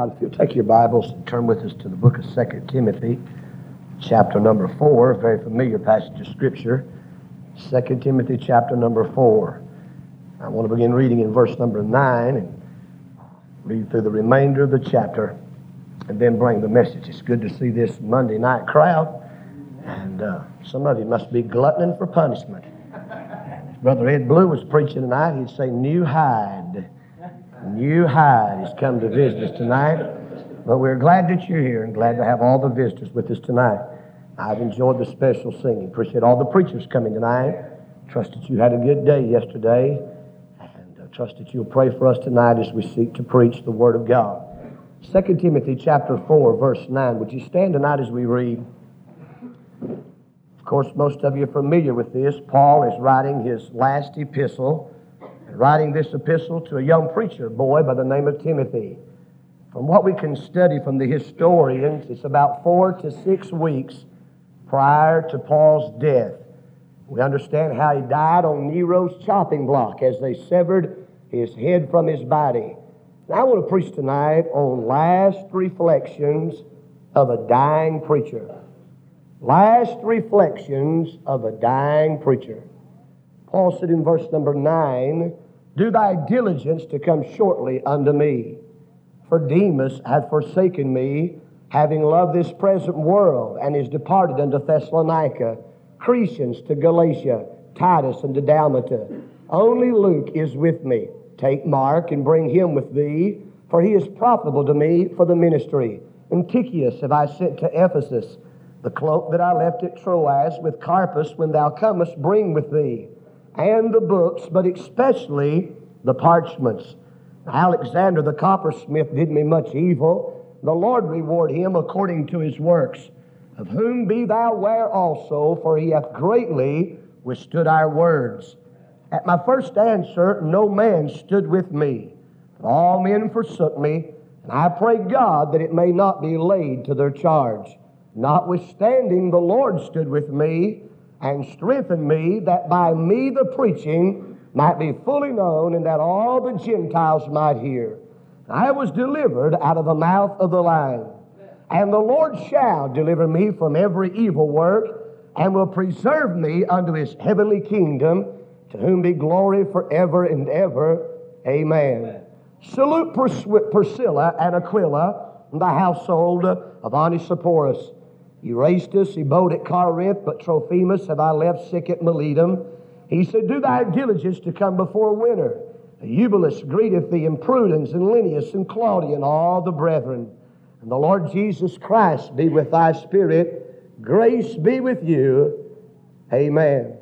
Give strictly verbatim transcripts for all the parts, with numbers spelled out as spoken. Well, if you'll take your Bibles and turn with us to the book of Second Timothy, chapter number four, a very familiar passage of Scripture. Second Timothy, chapter number four. I want to begin reading in verse number nine and read through the remainder of the chapter and then bring the message. It's good to see this Monday night crowd, and uh, some of you must be gluttoning for punishment. Brother Ed Blue was preaching tonight. He'd say, New Hyde. New Hyde has come to visit us tonight. But we're glad that you're here and glad to have all the visitors with us tonight. I've enjoyed the special singing. Appreciate all the preachers coming tonight. Trust that you had a good day yesterday. And I trust that you'll pray for us tonight as we seek to preach the Word of God. Second Timothy chapter four, verse nine. Would you stand tonight as we read? Of course, most of you are familiar with this. Paul is writing his last epistle, writing this epistle to a young preacher boy by the name of Timothy. From what we can study from the historians, it's about four to six weeks prior to Paul's death. We understand how he died on Nero's chopping block as they severed his head from his body. Now, I want to preach tonight on last reflections of a dying preacher. Last reflections of a dying preacher. Paul said in verse number nine, Do thy diligence to come shortly unto me. For Demas hath forsaken me, having loved this present world, and is departed unto Thessalonica, Crescens to Galatia, Titus unto Dalmatia. Only Luke is with me. Take Mark and bring him with thee, for he is profitable to me for the ministry. And Tychicus have I sent to Ephesus. The cloak that I left at Troas with Carpus, when thou comest, bring with thee, and the books, but especially the parchments. Alexander the coppersmith did me much evil. The Lord reward him according to his works, of whom be thou ware also, for he hath greatly withstood our words. At my first answer, no man stood with me, but all men forsook me, and I pray God that it may not be laid to their charge. Notwithstanding, the Lord stood with me, and strengthen me, that by me the preaching might be fully known, and that all the Gentiles might hear. I was delivered out of the mouth of the lion. And the Lord shall deliver me from every evil work, and will preserve me unto his heavenly kingdom, to whom be glory forever and ever. Amen. Amen. Salute Pris- Priscilla and Aquila, and the household of Onesiphorus. Erastus, he abode at Corinth, but Trophimus have I left sick at Miletum. He said, Do thy diligence to come before winter. Eubulus greeteth thee, and Prudence, and Linnaeus, and Claudia, and all the brethren. And the Lord Jesus Christ be with thy spirit. Grace be with you. Amen.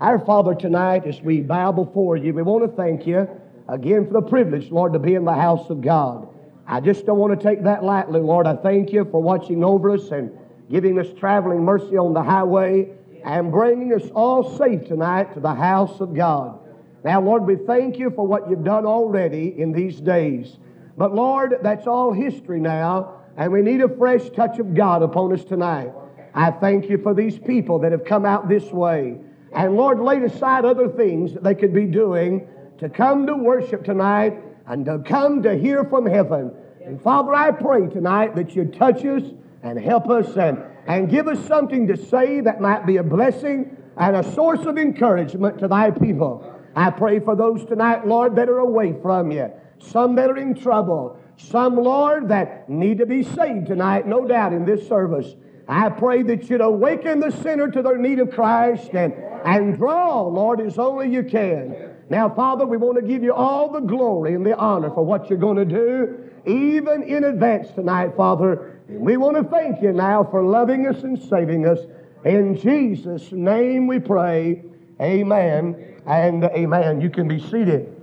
Our Father, tonight, as we bow before you, we want to thank you again for the privilege, Lord, to be in the house of God. I just don't want to take that lightly, Lord. I thank you for watching over us and giving us traveling mercy on the highway, and bringing us all safe tonight to the house of God. Now, Lord, we thank you for what you've done already in these days. But, Lord, that's all history now, and we need a fresh touch of God upon us tonight. I thank you for these people that have come out this way. And, Lord, laid aside other things that they could be doing to come to worship tonight and to come to hear from heaven. And, Father, I pray tonight that you touch us and help us and, and give us something to say that might be a blessing and a source of encouragement to thy people. I pray for those tonight, Lord, that are away from you, some that are in trouble, some, Lord, that need to be saved tonight, no doubt, in this service. I pray that you'd awaken the sinner to their need of Christ and, and draw, Lord, as only you can. Now, Father, we want to give you all the glory and the honor for what you're going to do, even in advance tonight, Father. And we want to thank you now for loving us and saving us. In Jesus' name we pray. Amen and amen. You can be seated.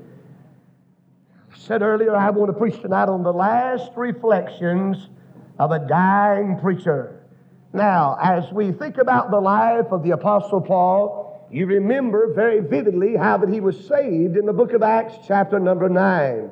I said earlier I want to preach tonight on the last reflections of a dying preacher. Now, as we think about the life of the Apostle Paul, you remember very vividly how that he was saved in the book of Acts chapter number nine.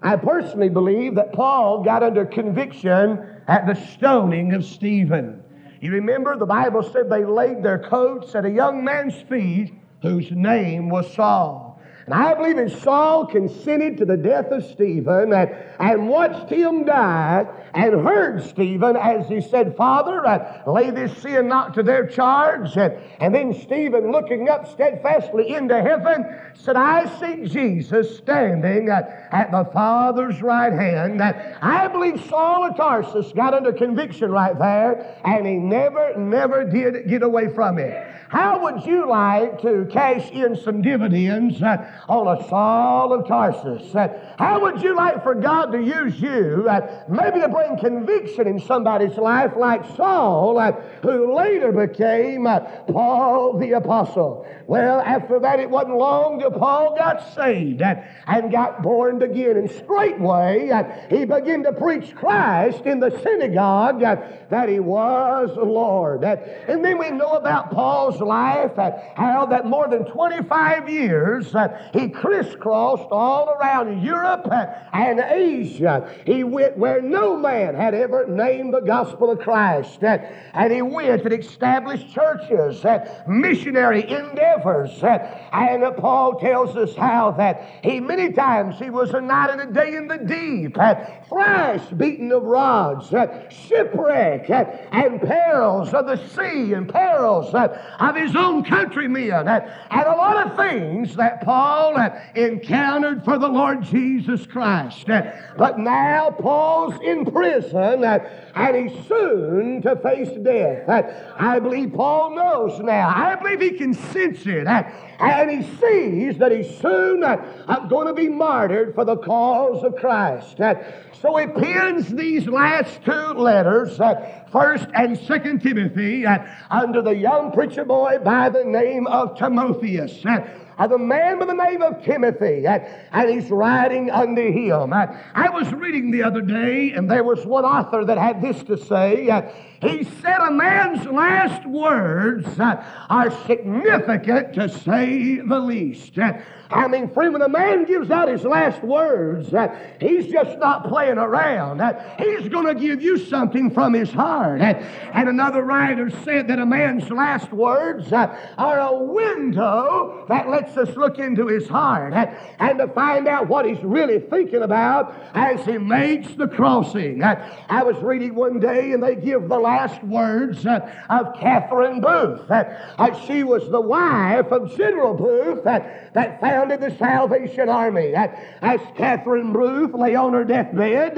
I personally believe that Paul got under conviction at the stoning of Stephen. You remember the Bible said they laid their coats at a young man's feet whose name was Saul. And I believe as Saul consented to the death of Stephen and, and watched him die and heard Stephen as he said, Father, I lay this sin not to their charge. And, and then Stephen, looking up steadfastly into heaven, said, I see Jesus standing at, at the Father's right hand. I believe Saul of Tarsus got under conviction right there, and he never, never did get away from it. How would you like to cash in some dividends uh, on a Saul of Tarsus? Uh, how would you like for God to use you, uh, maybe to bring conviction in somebody's life like Saul, uh, who later became uh, Paul the Apostle? Well, after that, it wasn't long till Paul got saved uh, and got born again. And straightway, uh, he began to preach Christ in the synagogue uh, that he was Lord. Uh, and then we know about Paul's life, uh, how that more than twenty-five years uh, he crisscrossed all around Europe uh, and Asia. He went where no man had ever named the gospel of Christ, uh, and he went and established churches, uh, missionary endeavors, uh, and uh, Paul tells us how that he many times he was a night and a day in the deep, uh, thrice beaten of rods, uh, shipwreck, uh, and perils of the sea, and perils uh, of his own countrymen, and, and a lot of things that Paul uh, encountered for the Lord Jesus Christ. Uh, but now Paul's in prison, uh, and he's soon to face death. Uh, I believe Paul knows now. I believe he can sense it. Uh, and he sees that he's soon uh, going to be martyred for the cause of Christ. Uh, so he pins these last two letters, uh, First and Second Timothy, uh, under the young preacher boy by the name of Timotheus. Uh, Uh, the man by the name of Timothy, uh, and he's writing unto him. Uh, I was reading the other day, and there was one author that had this to say. Uh, he said, a man's last words uh, are significant, to say the least. Uh, I mean, friend, when a man gives out his last words, uh, he's just not playing around. Uh, he's going to give you something from his heart. Uh, and another writer said that a man's last words uh, are a window that lets us look into his heart uh, and to find out what he's really thinking about as he makes the crossing. Uh, I was reading one day, and they give the last words uh, of Catherine Booth. Uh, uh, she was the wife of General Booth uh, that found in the Salvation Army. As Catherine Booth lay on her deathbed,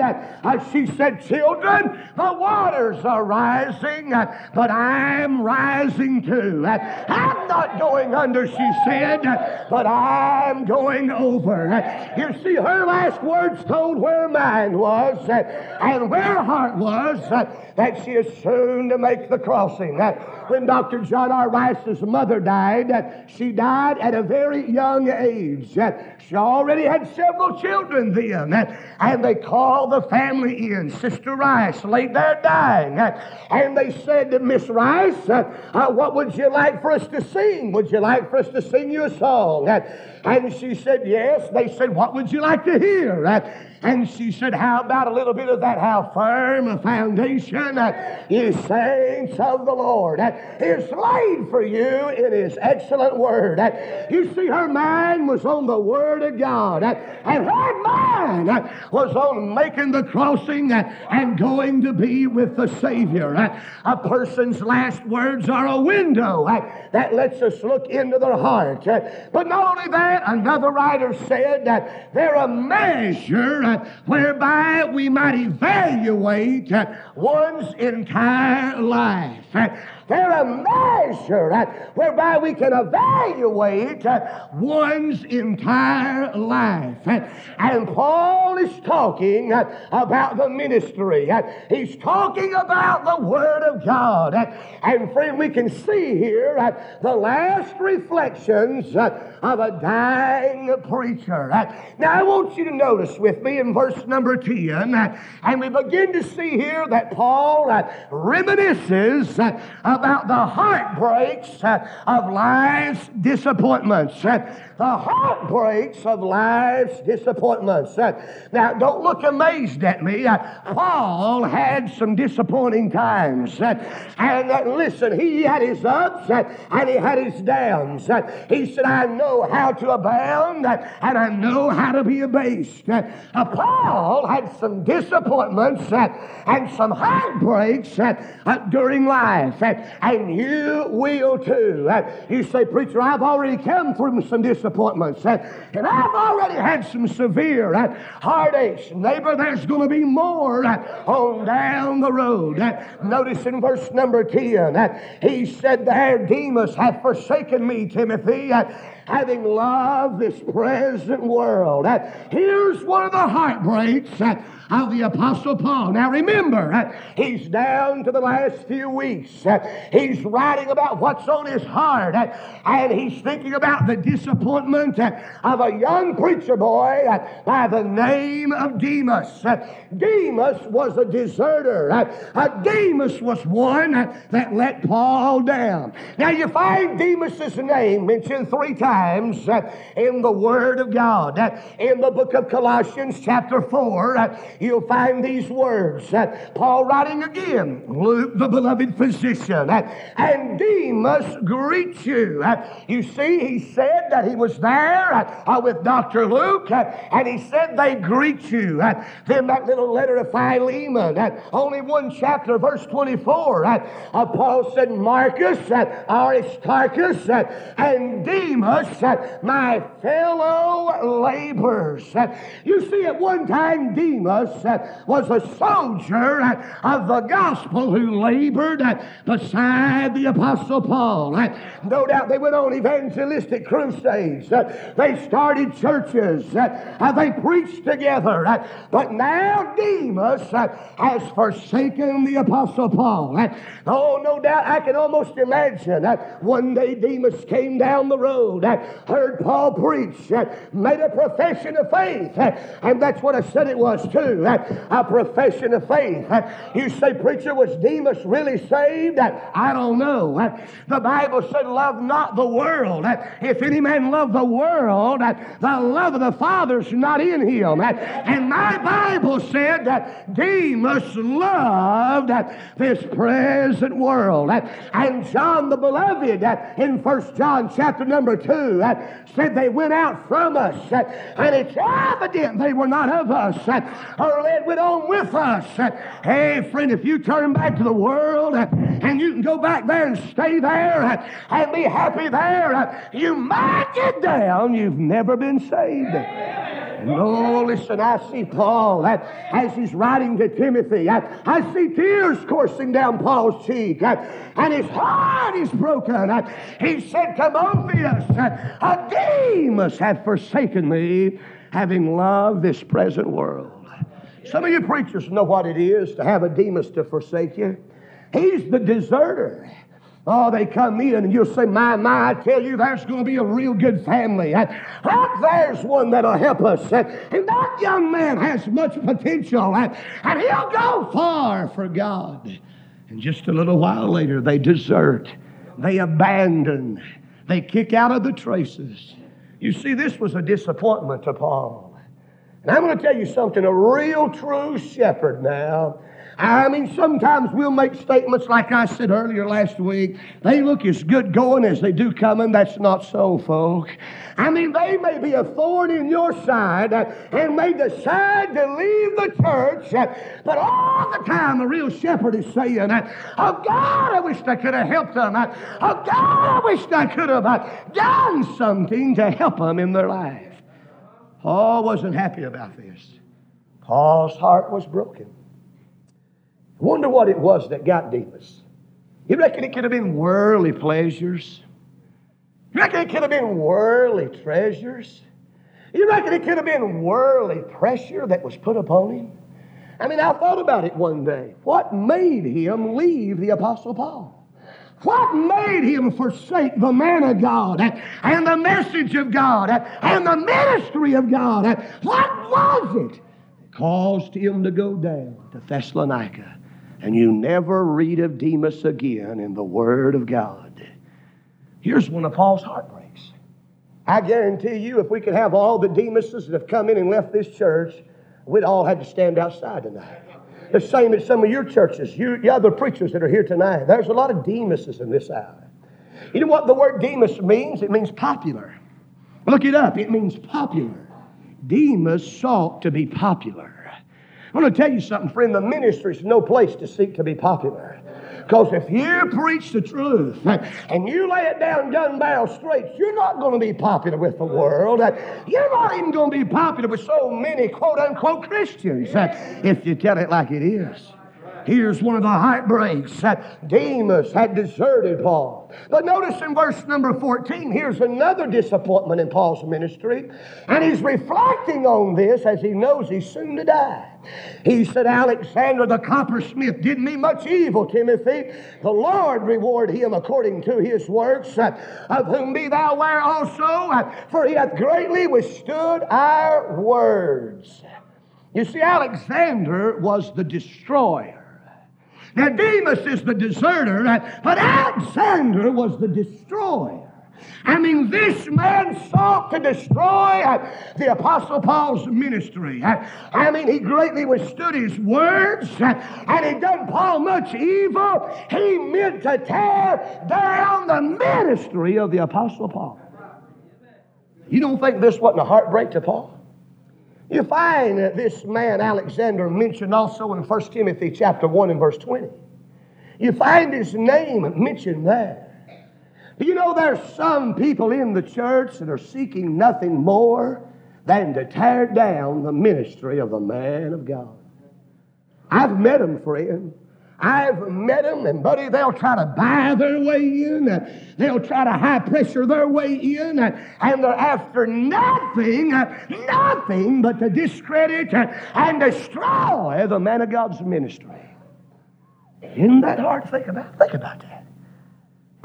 she said, children, the waters are rising, but I'm rising too. I'm not going under, she said, but I'm going over. You see, her last words told where mine was and where her heart was, that she is soon to make the crossing. When Doctor John R. Rice's mother died, she died at a very young age. Uh, she already had several children then, uh, and they called the family in. Sister Rice lay there dying, uh, and they said to Miss Rice, uh, uh, what would you like for us to sing? Would you like for us to sing you a song? Uh, and she said, yes. They said, what would you like to hear? Uh, and she said, how about a little bit of that, how firm a foundation uh, is saints of the Lord. Uh, is laid for you in his excellent word. Uh, you see, her mind was on the Word of God, and her mind was on making the crossing and going to be with the Savior. A person's last words are a window that lets us look into their heart. But not only that, another writer said that they're a measure whereby we might evaluate one's entire life. They're a measure uh, whereby we can evaluate uh, one's entire life. Uh, and Paul is talking uh, about the ministry. Uh, he's talking about the Word of God. Uh, and friend, we can see here uh, the last reflections uh, of a dying preacher. Uh, now, I want you to notice with me in verse number ten, uh, and we begin to see here that Paul uh, reminisces uh, of about the heartbreaks of life's disappointments. The heartbreaks of life's disappointments. Now, don't look amazed at me. Paul had some disappointing times. And listen, he had his ups and he had his downs. He said, I know how to abound and I know how to be abased. Paul had some disappointments and some heartbreaks during life. And you will too. You say, preacher, I've already come through some disappointments. And I've already had some severe heartaches. Neighbor, there's going to be more on down the road. Notice in verse number ten, he said there, Demas hath forsaken me, Timothy, having loved this present world. Here's one of the heartbreaks of the Apostle Paul. Now remember, he's down to the last few weeks. He's writing about what's on his heart, and he's thinking about the disappointment of a young preacher boy by the name of Demas. Demas was a deserter. Demas was one that let Paul down. Now you find Demas' name mentioned three times in the Word of God. In the book of Colossians chapter four, you'll find these words. Paul writing again, Luke, the beloved physician, and Demas greets you. You see, he said that he was there with Doctor Luke, and he said they greet you. Then that little letter of Philemon, only one chapter, verse twenty-four, Paul said, Marcus, Aristarchus, and Demas, my fellow laborers. You see, at one time, Demas was a soldier of the gospel who labored beside the Apostle Paul. No doubt they went on evangelistic crusades. They started churches. They preached together. But now Demas has forsaken the Apostle Paul. Oh, no doubt I can almost imagine one day Demas came down the road, heard Paul preach, made a profession of faith. And that's what I said it was too. A profession of faith. You say, preacher, was Demas really saved? I don't know. The Bible said, love not the world. If any man love the world, the love of the Father's not in him. And my Bible said that Demas loved this present world. And John the Beloved in First John chapter number two said they went out from us, and it's evident they were not of us, or led went on with us. Hey, friend, if you turn back to the world and you can go back there and stay there and be happy there, you might get down. You've never been saved. No, listen, I see Paul as he's writing to Timothy. I see tears coursing down Paul's cheek, and his heart is broken. He said, Timotheus, Demas hath forsaken me, having loved this present world. Some of you preachers know what it is to have a Demas to forsake you. He's the deserter. Oh, they come in and you'll say, my, my, I tell you, there's going to be a real good family. Uh, right there's one that'll help us. Uh, and that young man has much potential. Uh, and he'll go far for God. And just a little while later, they desert. They abandon. They kick out of the traces. You see, this was a disappointment to Paul. And I'm going to tell you something, a real true shepherd now. I mean, sometimes we'll make statements like I said earlier last week. They look as good going as they do coming. That's not so, folks. I mean, they may be a thorn in your side, uh, and may decide to leave the church. Uh, but all the time, the real shepherd is saying, uh, oh, God, I wish I could have helped them. Uh, oh, God, I wish I could have uh, done something to help them in their life. Paul wasn't happy about this. Paul's heart was broken. Wonder what it was that got Demas. You reckon it could have been worldly pleasures? You reckon it could have been worldly treasures? You reckon it could have been worldly pressure that was put upon him? I mean, I thought about it one day. What made him leave the Apostle Paul? What made him forsake the man of God and the message of God and the ministry of God? What was it that caused him to go down to Thessalonica and you never read of Demas again in the Word of God. Here's one of Paul's heartbreaks. I guarantee you, if we could have all the Demases that have come in and left this church, we'd all have to stand outside tonight. The same as some of your churches, you, the other preachers that are here tonight. There's a lot of Demases in this hour. You know what the word Demas means? It means popular. Look it up. It means popular. Demas sought to be popular. I'm going to tell you something, friend. The ministry is no place to seek to be popular. Because if you preach the truth and you lay it down gun barrel straight, you're not going to be popular with the world. You're not even going to be popular with so many quote-unquote Christians if you tell it like it is. Here's one of the heartbreaks. Demas had deserted Paul. But notice in verse number fourteen, here's another disappointment in Paul's ministry. And he's reflecting on this as he knows he's soon to die. He said, Alexander the coppersmith did me much evil, Timothy. The Lord reward him according to his works, of whom be thou ware also, for he hath greatly withstood our words. You see, Alexander was the destroyer. Now, Demas is the deserter, but Alexander was the destroyer. I mean, this man sought to destroy the Apostle Paul's ministry. I mean, he greatly withstood his words, and he done Paul much evil. He meant to tear down the ministry of the Apostle Paul. You don't think this wasn't a heartbreak to Paul? You find that this man, Alexander, mentioned also in First Timothy chapter one and verse twenty. You find his name mentioned there. Do you know there's some people in the church that are seeking nothing more than to tear down the ministry of the man of God? I've met him, friend. I've met them, and buddy, they'll try to buy their way in. They'll try to high pressure their way in. And they're after nothing, nothing but to discredit and destroy the man of God's ministry. Isn't that hard? Think about, think about that.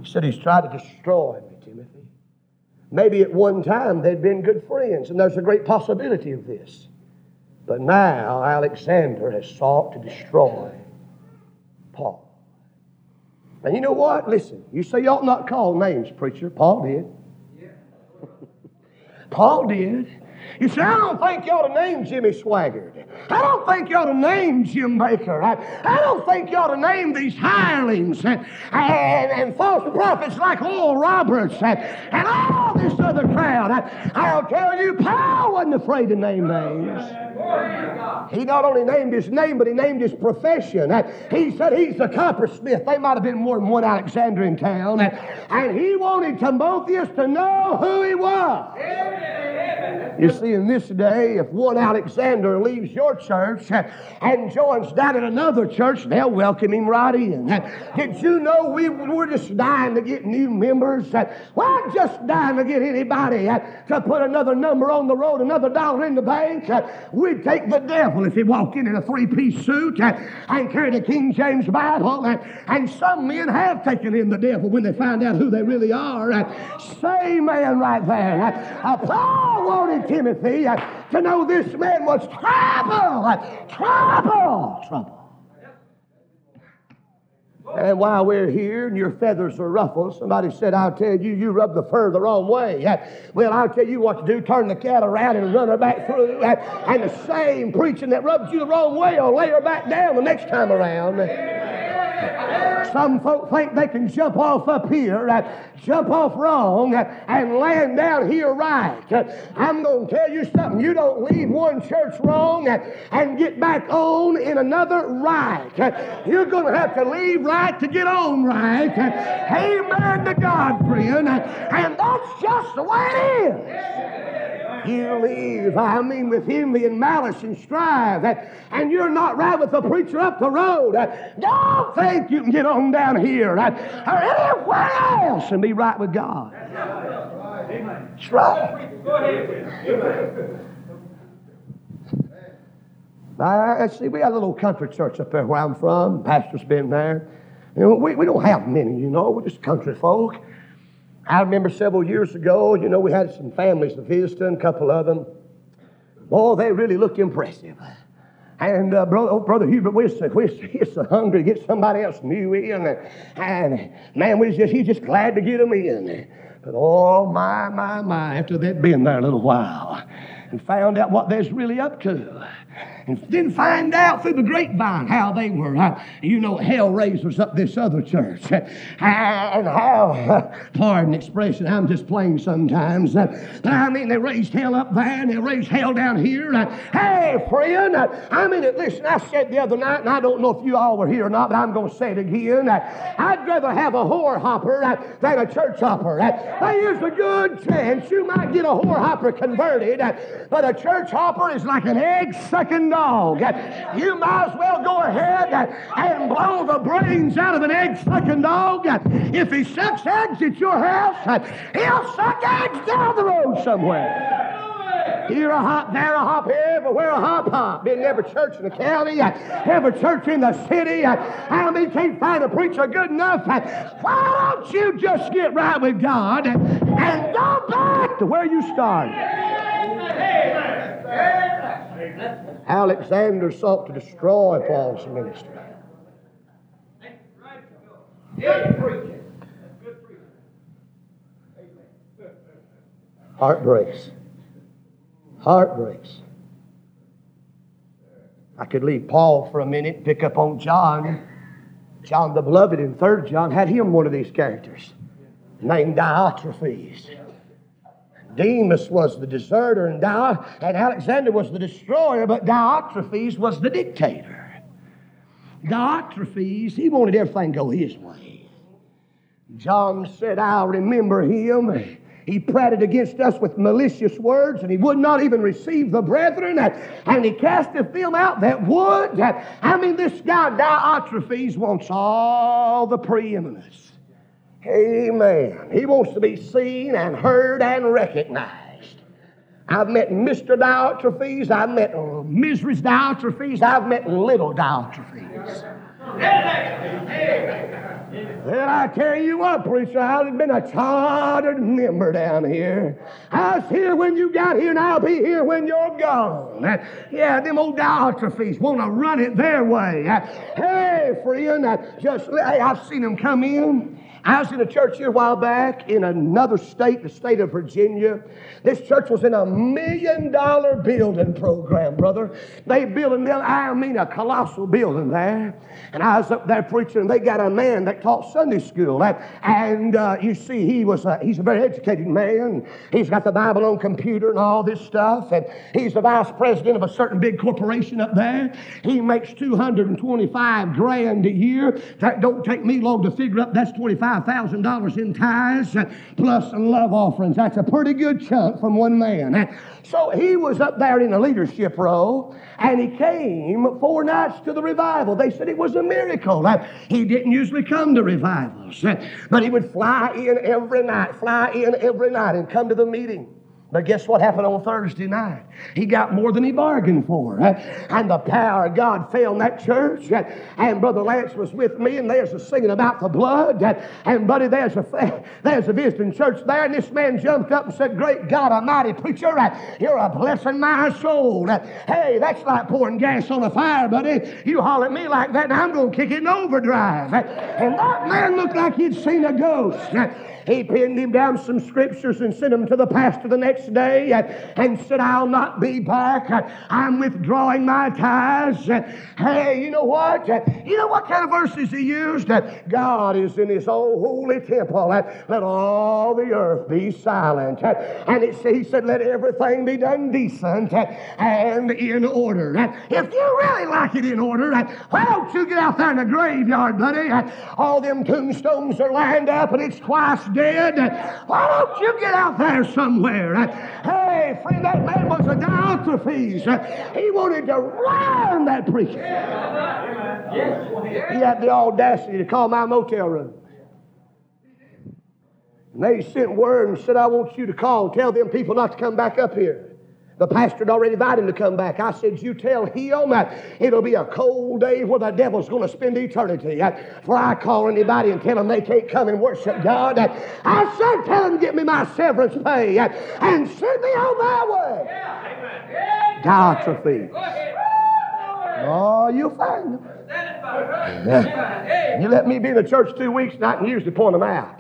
He said he's tried to destroy me, Timothy. Maybe at one time they'd been good friends, and there's a great possibility of this. But now Alexander has sought to destroy Paul. And you know what? Listen, you say you ought not call names, preacher. Paul did. Yeah. Paul did. You say, I don't think you ought to name Jimmy Swaggart. I don't think you ought to name Jim Baker. I, I don't think you ought to name these hirelings and, and, and false prophets like Oral Roberts and, and all this other crowd. I, I'll tell you, Paul wasn't afraid to name names. He not only named his name, but he named his profession. He said he's a coppersmith. They might have been more than one Alexander in town. And he wanted Timotheus to know who he was. You see, in this day, if one Alexander leaves your church and joins that at another church, they'll welcome him right in. Did you know we were just dying to get new members? Well, just dying to get anybody to put another number on the road, another dollar in the bank. We'd take the devil if he walked in in a three-piece suit and carried a King James Bible. And some men have taken in the devil when they find out who they really are. Same man right there. Paul wanted Timothy uh, to know this man was trouble, uh, trouble, trouble. And while we're here and your feathers are ruffled, somebody said, I'll tell you, you rub the fur the wrong way. Uh, well, I'll tell you what to do. Turn the cat around and run her back through. Uh, and the same preaching that rubbed you the wrong way will lay her back down the next time around. Some folk think they can jump off up here, uh, jump off wrong, uh, and land down here right. Uh, I'm going to tell you something. You don't leave one church wrong uh, and get back on in another right. Uh, you're going to have to leave right to get on right. Uh, amen to God, friend. Uh, and that's just the way it is. You leave, I mean, with envy and malice and strife, and you're not right with the preacher up the road. Don't think you can get on down here or anywhere else and be right with God. That's right. I see, we got a little country church up there where I'm from. Pastor's been there. You know, we, we don't have many, you know. We're just country folk. I remember several years ago, you know, we had some families to visit, a couple of them. Boy, they really looked impressive. And uh, brother, oh, brother Hubert, we're so, we're so hungry to get somebody else new in. And man, we're just, he's just glad to get them in. But oh, my, my, my, after they'd been there a little while and found out what they're really up to. And then find out through the grapevine how they were, uh, you know, hell raisers up this other church. Uh, and how, uh, pardon the expression, I'm just playing sometimes. Uh, but I mean, they raised hell up there and they raised hell down here. Uh, hey, friend, uh, I mean, listen, I said the other night, and I don't know if you all were here or not, but I'm going to say it again. Uh, I'd rather have a whore hopper uh, than a church hopper. Uh, there's a good chance you might get a whore hopper converted, uh, but a church hopper is like an egg-sucking dog. You might as well go ahead and blow the brains out of an egg-sucking dog. If he sucks eggs at your house, he'll suck eggs down the road somewhere. Here a hop, there a hop, everywhere a hop hop. Been in every church in the county, every church in the city. I mean, can't find a preacher good enough. Why don't you just get right with God and go back to where you started? Alexander sought to destroy Paul's ministry. Heart breaks. Heart breaks. I could leave Paul for a minute, pick up on John. John the Beloved in Third John had him one of these characters named Diotrephes. Demas was the deserter, and, Dio- and Alexander was the destroyer, but Diotrephes was the dictator. Diotrephes, he wanted everything to go his way. John said, I'll remember him. He prattled against us with malicious words, and he would not even receive the brethren, and he casteth them out that would. I mean, this guy, Diotrephes, wants all the preeminence. Amen. He wants to be seen and heard and recognized. I've met Mister Diotrephes. I've met Missus Diotrephes. I've met Little Diotrephes. Then I tell you what, preacher, I've been a chartered member down here. I was here when you got here, and I'll be here when you're gone. Yeah, them old Diotrephes want to run it their way. Hey, friend, I just hey, I've seen them come in. I was in a church here a while back in another state, the state of Virginia. This church was in a million-dollar building program, brother. They building, I mean, a colossal building there. And I was up there preaching, and they got a man that taught Sunday school. And uh, you see, he was a, he's a very educated man. He's got the Bible on computer and all this stuff. And he's the vice president of a certain big corporation up there. He makes two hundred twenty-five grand a year. That don't take me long to figure up. That's twenty-five thousand dollars in tithes plus love offerings. That's a pretty good chunk from one man. So he was up there in a leadership role, and he came four nights to the revival. They said it was a miracle. He didn't usually come to revivals, but he would fly in every night, fly in every night and come to the meeting. But guess what happened on Thursday night? He got more than he bargained for. And the power of God fell in that church. And Brother Lance was with me, and there's a singing about the blood. And, buddy, there's a, there's a visiting church there. And this man jumped up and said, Great God Almighty, preacher, you're a blessing my soul. Hey, that's like pouring gas on a fire, buddy. You holler at me like that, and I'm going to kick it in overdrive. And that man looked like he'd seen a ghost. He pinned him down some scriptures and sent him to the pastor the next day and said, I'll not be back. I'm withdrawing my tithes. Hey, you know what? You know what kind of verses he used? God is in his own holy temple. Let all the earth be silent. And it, he said, let everything be done decent and in order. If you really like it in order, why don't you get out there in the graveyard, buddy? All them tombstones are lined up and it's twice dead. Why don't you get out there somewhere? Hey, friend, that man was a Diotrephes. He wanted to run that preacher. He had the audacity to call my motel room. And they sent word and said, I want you to call and tell them people not to come back up here. The pastor had already invited him to come back. I said, you tell him it'll be a cold day where the devil's going to spend eternity. For I call anybody and tell them they can't come and worship God. I said, tell them, get me my severance pay and send me on my way. Yeah, amen. Diotrephes. Oh, you'll find them. Yeah. You let me be in the church two weeks and I can usually point them out.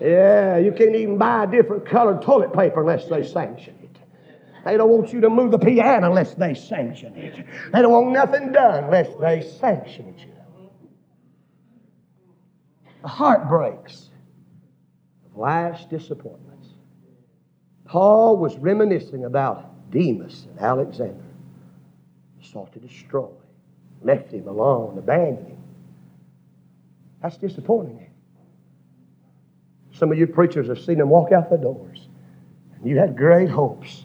Yeah, you can't even buy a different colored toilet paper unless they sanction it. They don't want you to move the piano unless they sanction it. They don't want nothing done unless they sanction it. The heartbreaks of life's disappointments. Paul was reminiscing about Demas and Alexander. He sought to destroy, left him alone, abandoned him. That's disappointing. Some of you preachers have seen them walk out the doors. And you had great hopes,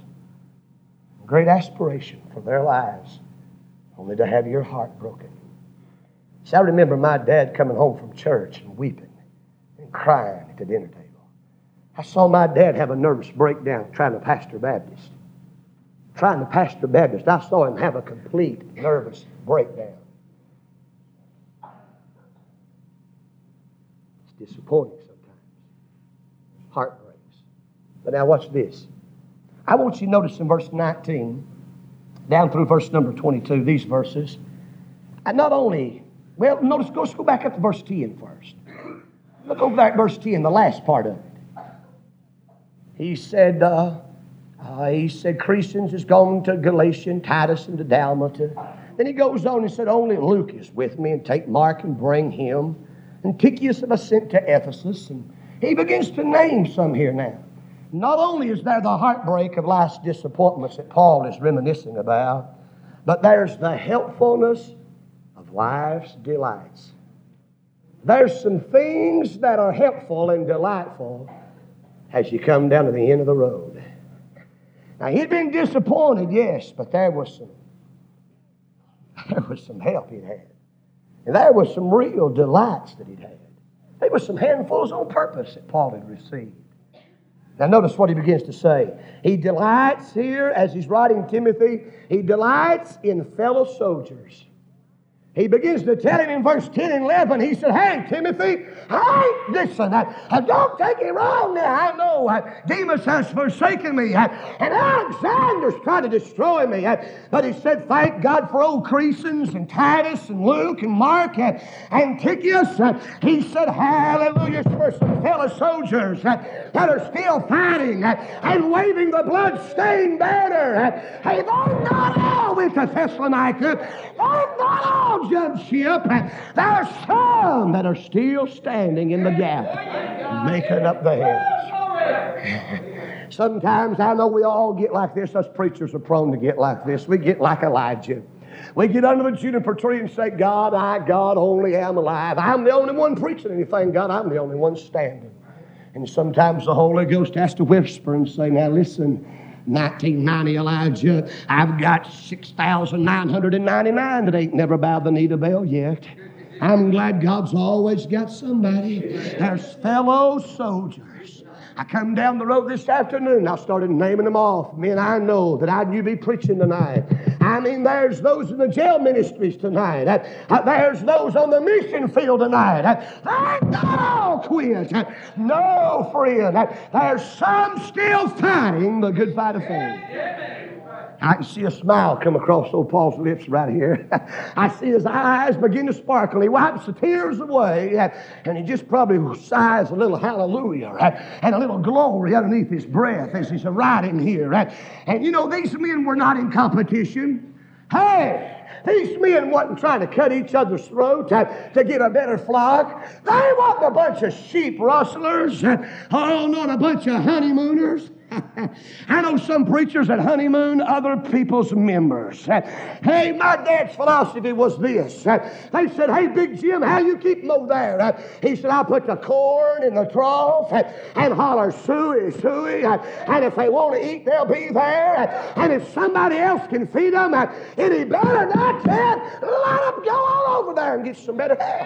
great aspiration for their lives, only to have your heart broken. See, I remember my dad coming home from church and weeping and crying at the dinner table. I saw my dad have a nervous breakdown trying to pastor Baptist. Trying to pastor Baptist, I saw him have a complete nervous breakdown. It's disappointing. Heartbreaks. But now watch this. I want you to notice in verse nineteen, down through verse number twenty-two, these verses, and not only, well, notice, let's go back up to verse ten first. Look over there at verse ten, the last part of it. He said, uh, uh, he said, Crescens has gone to Galatia, Titus, and to Dalmatia. Then he goes on and said, only Luke is with me, and take Mark and bring him. And Tychicus have I sent to Ephesus, and he begins to name some here now. Not only is there the heartbreak of life's disappointments that Paul is reminiscing about, but there's the helpfulness of life's delights. There's some things that are helpful and delightful as you come down to the end of the road. Now, he'd been disappointed, yes, but there was some, there was some help he'd had. And there was some real delights that he'd had. There were some handfuls on purpose that Paul had received. Now notice what he begins to say. He delights here, as he's writing Timothy, he delights in fellow soldiers. He begins to tell him in verse ten and eleven, he said, hey, Timothy, I, listen, I, I don't take it wrong now. I know I, Demas has forsaken me, I, and Alexander's trying to destroy me. I, but he said, thank God for old Crescens and Titus and Luke and Mark and, and Tychicus. I, he said, hallelujah, for some fellow soldiers I, that are still fighting I, and waving the blood-stained banner. I, hey, they're not all with the Thessalonica. They're not all judgeship, and there are some that are still standing in the gap, making up the heads. Sometimes I know we all get like this. Us preachers are prone to get like this. We get like Elijah. We get under the juniper tree and say, God, I, God, only am alive. I'm the only one preaching anything, God. I'm the only one standing. And sometimes the Holy Ghost has to whisper and say, now listen, nineteen ninety Elijah, I've got six thousand nine hundred ninety-nine that ain't never bowed the knee to Baal yet. I'm glad God's always got somebody. There's fellow soldiers. I come down the road this afternoon, I started naming them off. Men I know that I knew be preaching tonight. I mean, there's those in the jail ministries tonight. Uh, uh, there's those on the mission field tonight. Uh, they not all quit. Uh, no, friend. Uh, there's some still fighting the good fight of faith. I can see a smile come across old Paul's lips right here. I see his eyes begin to sparkle. He wipes the tears away, uh, and he just probably sighs a little hallelujah uh, and a little glory underneath his breath as he's riding here. Uh, and you know, these men were not in competition. Hey, these men wasn't trying to cut each other's throat to, to get a better flock. They weren't a bunch of sheep rustlers, or oh, not a bunch of honeymooners. I know some preachers that honeymoon other people's members. Hey, my dad's philosophy was this. They said, hey, Big Jim, how you keep them over there? He said, I put the corn in the trough and holler, suey, suey. And if they want to eat, they'll be there. And if somebody else can feed them any better than I can, let them go all over there and get some better help.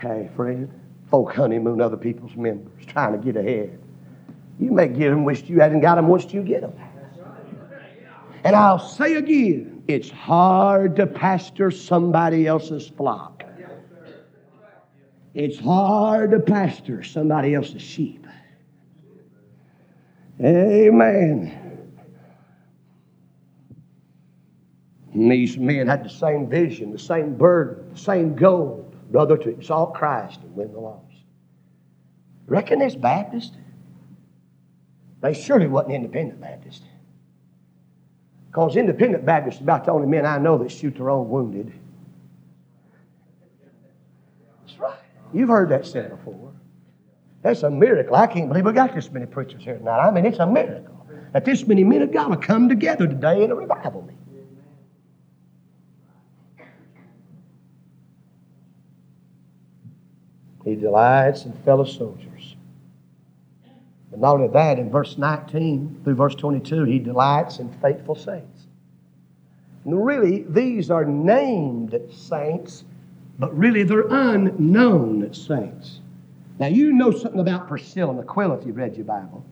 Hey, friend. Folk honeymoon other people's members, trying to get ahead. You may get them, wish you hadn't got them, once you get them. And I'll say again, it's hard to pastor somebody else's flock. It's hard to pastor somebody else's sheep. Amen. And these men had the same vision, the same burden, the same goal, brother, to exalt Christ and win the lost. Reckon this Baptist? They surely wasn't independent Baptist. Because independent Baptists are about the only men I know that shoot their own wounded. That's right. You've heard that said before. That's a miracle. I can't believe we got this many preachers here tonight. I mean, it's a miracle that this many men of God will come together today in a revival meeting. He delights in fellow soldiers. But not only that, in verse nineteen through verse twenty-two, he delights in faithful saints. And really, these are named saints, but really they're unknown saints. Now, you know something about Priscilla and Aquila if you read your Bible.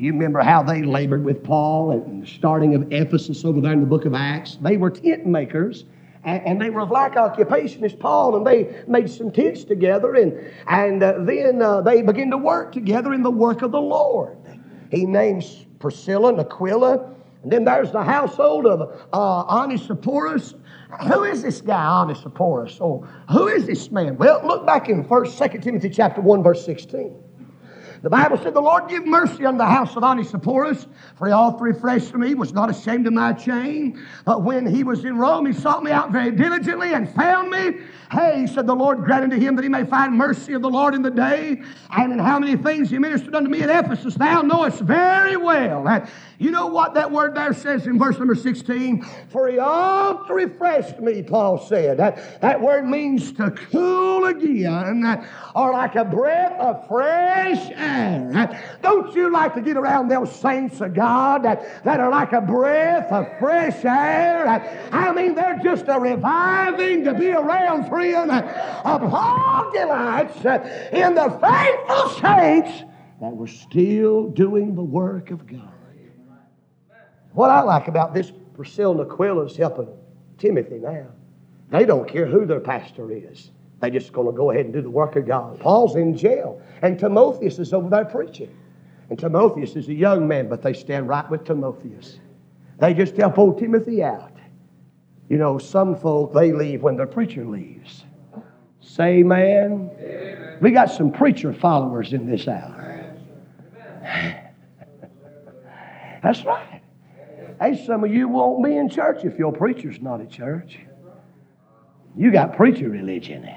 You remember how they labored with Paul and the starting of Ephesus over there in the book of Acts. They were tent makers. And they were of like occupation as Paul, and they made some tents together, and, and uh, then uh, they began to work together in the work of the Lord. He names Priscilla and Aquila, and then there's the household of uh, Onesiphorus. Who is this guy, Onesiphorus? Oh, who is this man? Well, look back in First, Second Timothy chapter one, verse sixteen. The Bible said, "The Lord give mercy unto the house of Onesiphorus, for he oft refreshed me, was not ashamed of my chain. But when he was in Rome, he sought me out very diligently and found me. Hey," said the Lord, "grant unto him that he may find mercy of the Lord in the day. And in how many things he ministered unto me at Ephesus, thou knowest very well." And you know what that word there says in verse number sixteen? "For he oft refreshed me," Paul said. That, that word means to cool again, or like a breath of fresh air. Don't you like to get around those saints of God that, that are like a breath of fresh air? I mean, they're just a reviving to be around, friend. Paul delights in the faithful saints that were still doing the work of God. What I like about this, Priscilla and Aquila is helping Timothy now. They don't care who their pastor is. They're just going to go ahead and do the work of God. Paul's in jail, and Timotheus is over there preaching. And Timotheus is a young man, but they stand right with Timotheus. They just help old Timothy out. You know, some folk, they leave when their preacher leaves. Say amen. Amen. We got some preacher followers in this hour. That's right. Hey, some of you won't be in church if your preacher's not at church. You got preacher religion.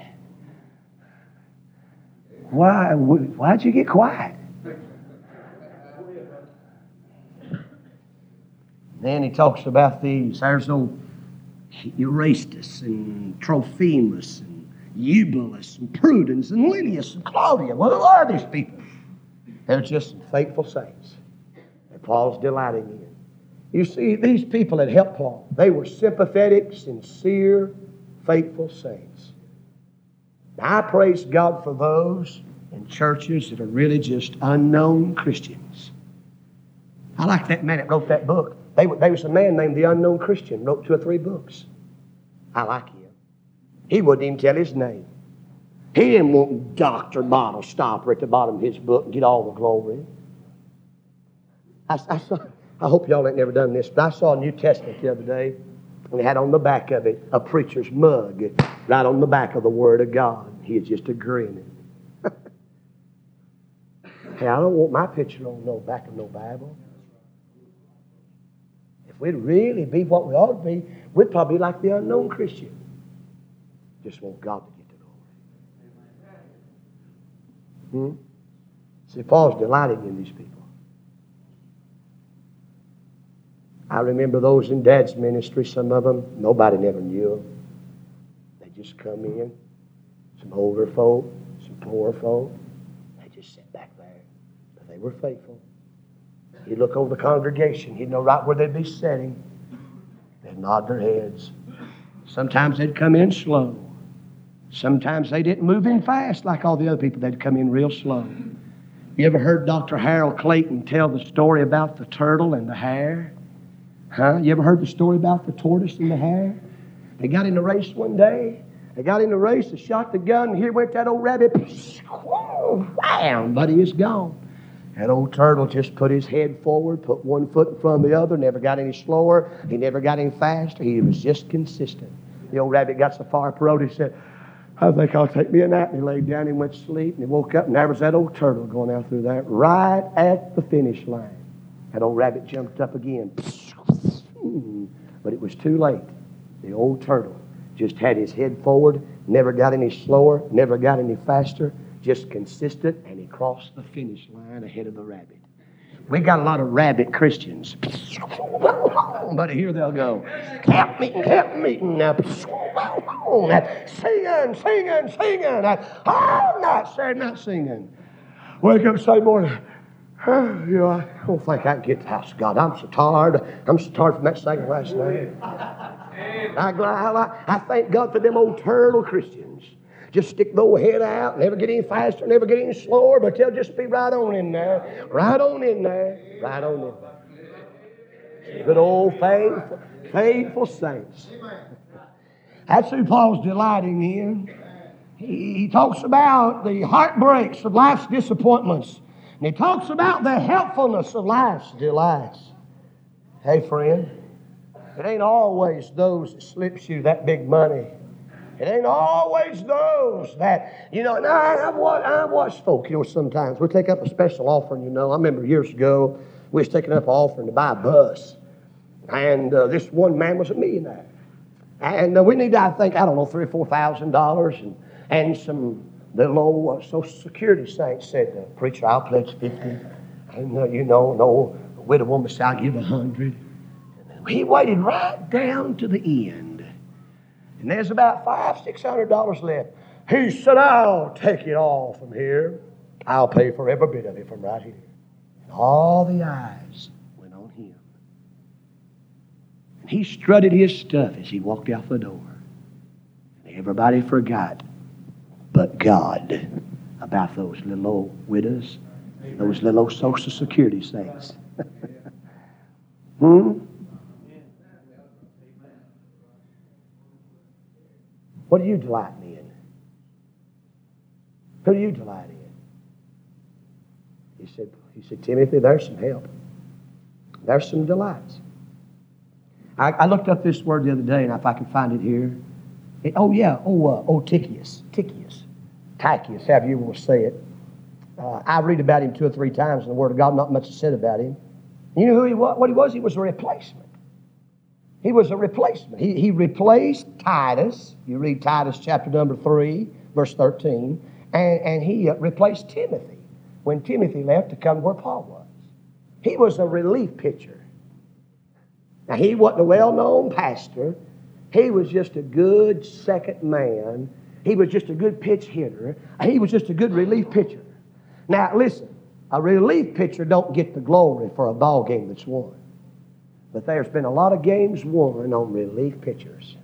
Why, why'd you get quiet? Then he talks about these. There's old Erastus and Trophimus and Eubulus and Prudence and Linnaeus and Claudia. Well, who are these people? They're just faithful saints that Paul's delighting in. You see, these people had helped Paul. They were sympathetic, sincere, faithful saints. Now, I praise God for those in churches that are really just unknown Christians. I like that man that wrote that book. They, there was a man named the Unknown Christian, wrote two or three books. I like him. He wouldn't even tell his name. He didn't want Doctor Bottle Stopper at the bottom of his book and get all the glory. I, I, saw, I hope y'all ain't never done this, but I saw a New Testament the other day. And he had on the back of it a preacher's mug, right on the back of the Word of God. He was just a grinning. Hey, I don't want my picture on no back of no Bible. If we'd really be what we ought to be, we'd probably be like the unknown Christian. Just want God to get the glory. Hmm? See, Paul's delighting in these people. I remember those in Dad's ministry, some of them, nobody never knew them. They just come in, some older folk, some poor folk. They just sat back there, but they were faithful. He'd look over the congregation, he'd know right where they'd be sitting. They'd nod their heads. Sometimes they'd come in slow. Sometimes they didn't move in fast like all the other people. They'd come in real slow. You ever heard Doctor Harold Clayton tell the story about the turtle and the hare? Huh? You ever heard the story about the tortoise and the hare? They got in the race one day. They got in the race, they shot the gun, and here went that old rabbit. Whoa, wham, buddy, it's gone. That old turtle just put his head forward, put one foot in front of the other, never got any slower. He never got any faster. He was just consistent. The old rabbit got so far up the road, he said, I think I'll take me a nap. And he laid down and went to sleep, and he woke up, and there was that old turtle going out through that right at the finish line. That old rabbit jumped up again. But it was too late. The old turtle just had his head forward, never got any slower, never got any faster, just consistent, and he crossed the finish line ahead of the rabbit. We got a lot of rabbit Christians. But here they'll go. Camp meeting, camp meeting. Singing, singing, singing. Oh, not singing, not singing. Wake up Sunday morning. Oh, you know, I don't think I can get to the house of God. I'm so tired. I'm so tired from that second last night. I, I, I thank God for them old turtle Christians. Just stick their head out, never get any faster, never get any slower, but they'll just be right on in there. Right on in there. Right on in there. Good old faithful, faithful saints. That's who Paul's delighting in. He, he talks about the heartbreaks of life's disappointments. And he talks about the helpfulness of life's delights. Hey, friend, it ain't always those that slips you that big money. It ain't always those that, you know, and I, I've, watched, I've watched folk, you know, sometimes. We'll take up a special offering, you know. I remember years ago, we was taking up an offering to buy a bus. And uh, this one man was a millionaire. And uh, we needed, I think, I don't know, three or four thousand dollars and and some... The little uh, Social Security saint said, uh, Preacher, I'll pledge fifty. And, uh, you know, no widow woman said, I'll give one hundred. And he waited right down to the end. And there's about five, six hundred dollars left. He said, I'll take it all from here. I'll pay for every bit of it from right here. And all the eyes went on him. And he strutted his stuff as he walked out the door. And everybody forgot but God about those little old widows, those little old Social Security saints. hmm? What do you delight in? Who do you delight in? He said, he said, Timothy, there's some help. There's some delights. I, I looked up this word the other day, and if I can find it here. It, oh, yeah, oh, uh, oh, Tychicus, Tychicus. Tychicus, however you want to say it. Uh, I read about him two or three times in the Word of God. Not much is said about him. You know who he was? What he was? He was a replacement. He was a replacement. He, he replaced Titus. You read Titus chapter number three, verse thirteen. And, and he uh, replaced Timothy when Timothy left to come where Paul was. He was a relief pitcher. Now, he wasn't a well-known pastor. He was just a good second man. He was just a good pitch hitter. He was just a good relief pitcher. Now, listen, a relief pitcher don't get the glory for a ball game that's won. But there's been a lot of games won on relief pitchers.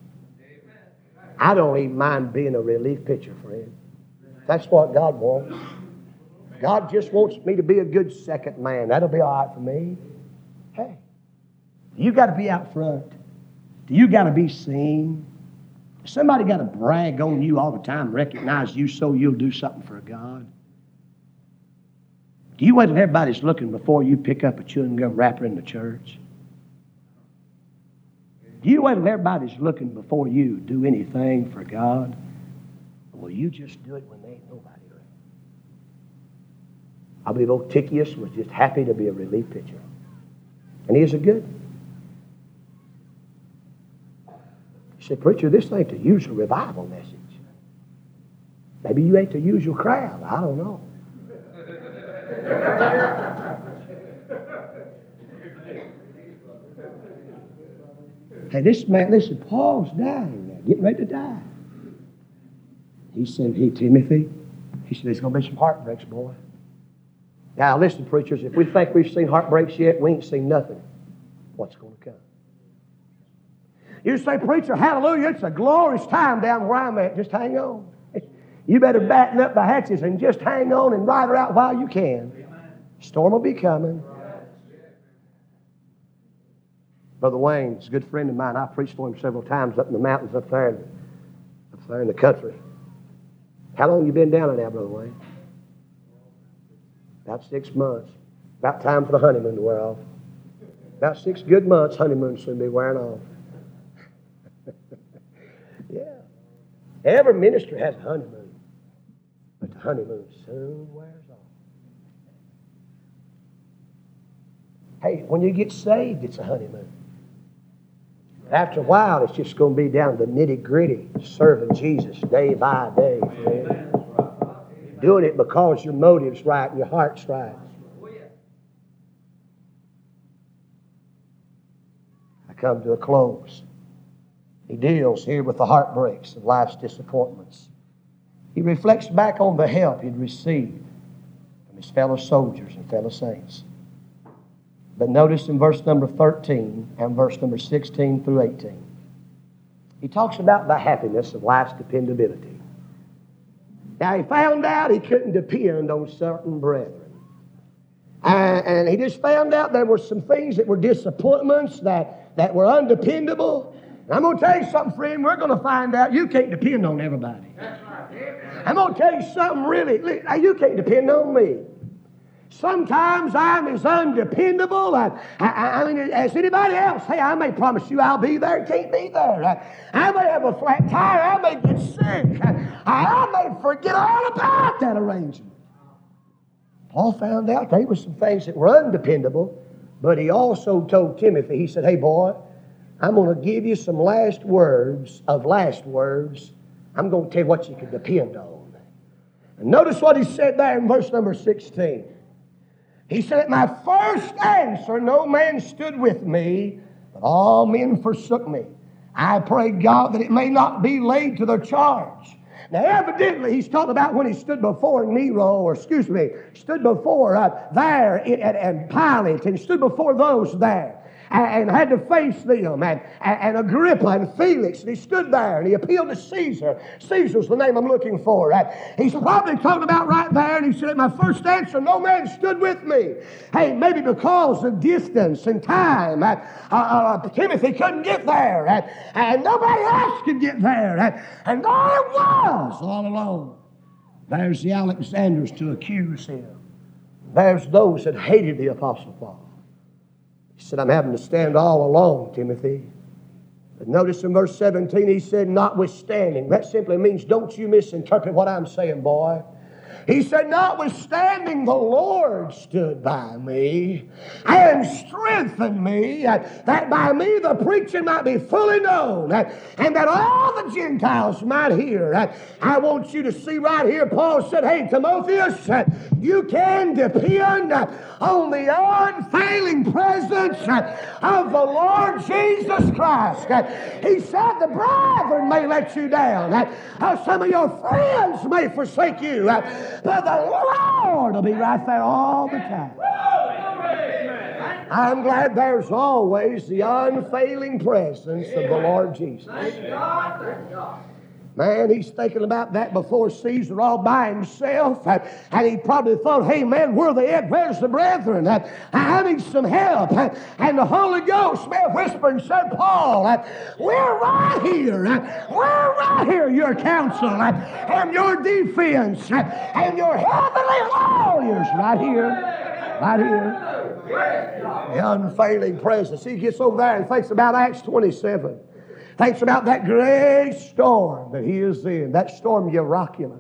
I don't even mind being a relief pitcher, friend. That's what God wants. God just wants me to be a good second man. That'll be all right for me. Hey, you got to be out front. You got to be seen. Somebody got to brag on you all the time, recognize you so you'll do something for God. Do you wait till everybody's looking before you pick up a chewing gum wrapper in the church? Do you wait till everybody's looking before you do anything for God? Or will you just do it when there ain't nobody around? I believe old Tychicus was just happy to be a relief pitcher. And he is a good one. He said, Preacher, this ain't the usual revival message. Maybe you ain't the usual crowd. I don't know. Hey, this man, listen, Paul's dying now, getting ready to die. He said, Hey, Timothy, he said, there's going to be some heartbreaks, boy. Now, listen, preachers, if we think we've seen heartbreaks yet, we ain't seen nothing. What's going to come? You say, Preacher, hallelujah, it's a glorious time down where I'm at. Just hang on. You better batten up the hatches and just hang on and ride her out while you can. Storm will be coming. Brother Wayne is a good friend of mine. I preached for him several times up in the mountains up there in the, up there in the country. How long you been down there now, Brother Wayne? About six months. About time for the honeymoon to wear off. About six good months, honeymoon should be wearing off. Yeah. Every ministry has a honeymoon. But the honeymoon soon wears off. Hey, when you get saved, it's a honeymoon. After a while, it's just going to be down to the nitty-gritty, serving Jesus day by day. Amen. Doing it because your motive's right and your heart's right. I come to a close. He deals here with the heartbreaks of life's disappointments. He reflects back on the help he'd received from his fellow soldiers and fellow saints. But notice in verse number thirteen and verse number sixteen through eighteen, he talks about the happiness of life's dependability. Now, he found out he couldn't depend on certain brethren. And, and he just found out there were some things that were disappointments, that, that were undependable. And I'm going to tell you something, friend. We're going to find out you can't depend on everybody. That's right. I'm going to tell you something really. You can't depend on me. Sometimes I'm as undependable. I, I, I mean, as anybody else. Hey, I may promise you I'll be there. Can't be there. I, I may have a flat tire. I may get sick. I, I may forget all about that arrangement. Paul found out there were some things that were undependable, but he also told Timothy, he said, hey, boy, I'm going to give you some last words of last words. I'm going to tell you what you can depend on. And notice what he said there in verse number sixteen. He said, at my first answer, no man stood with me, but all men forsook me. I pray God that it may not be laid to their charge. Now, evidently, he's talking about when he stood before Nero, or excuse me, stood before uh, there and, and Pilate, and stood before those there, and, and had to face them, and, and Agrippa and Felix, and he stood there, and he appealed to Caesar. Caesar's the name I'm looking for. Uh, he's probably talking about right there, and he said, at my first answer, no man stood with me. Hey, maybe because of distance and time, uh, uh, uh, Timothy couldn't get there, uh, and nobody else could get there, uh, and all it was, all alone. There's the Alexanders to accuse him. There's those that hated the Apostle Paul. He said, I'm having to stand all alone, Timothy. But notice in verse seventeen, he said, notwithstanding. That simply means don't you misinterpret what I'm saying, boy. He said, notwithstanding, the Lord stood by me and strengthened me, that by me the preaching might be fully known, and that all the Gentiles might hear. I want you to see right here, Paul said, hey, Timotheus, you can depend on the unfailing presence of the Lord Jesus Christ. He said the brethren may let you down. Some of your friends may forsake you. But the Lord will be right there all the time. I'm glad there's always the unfailing presence of the Lord Jesus. Man, he's thinking about that before Caesar all by himself. And he probably thought, hey, man, where are they at? Where's the brethren? I need some help. And the Holy Ghost may have whispered and said, Paul, we're right here. We're right here, your counsel and your defense and your heavenly lawyers right here. Right here. The unfailing presence. He gets over there and thinks about Acts twenty-seven. Thinks about that great storm that he is in, that storm Eurocula.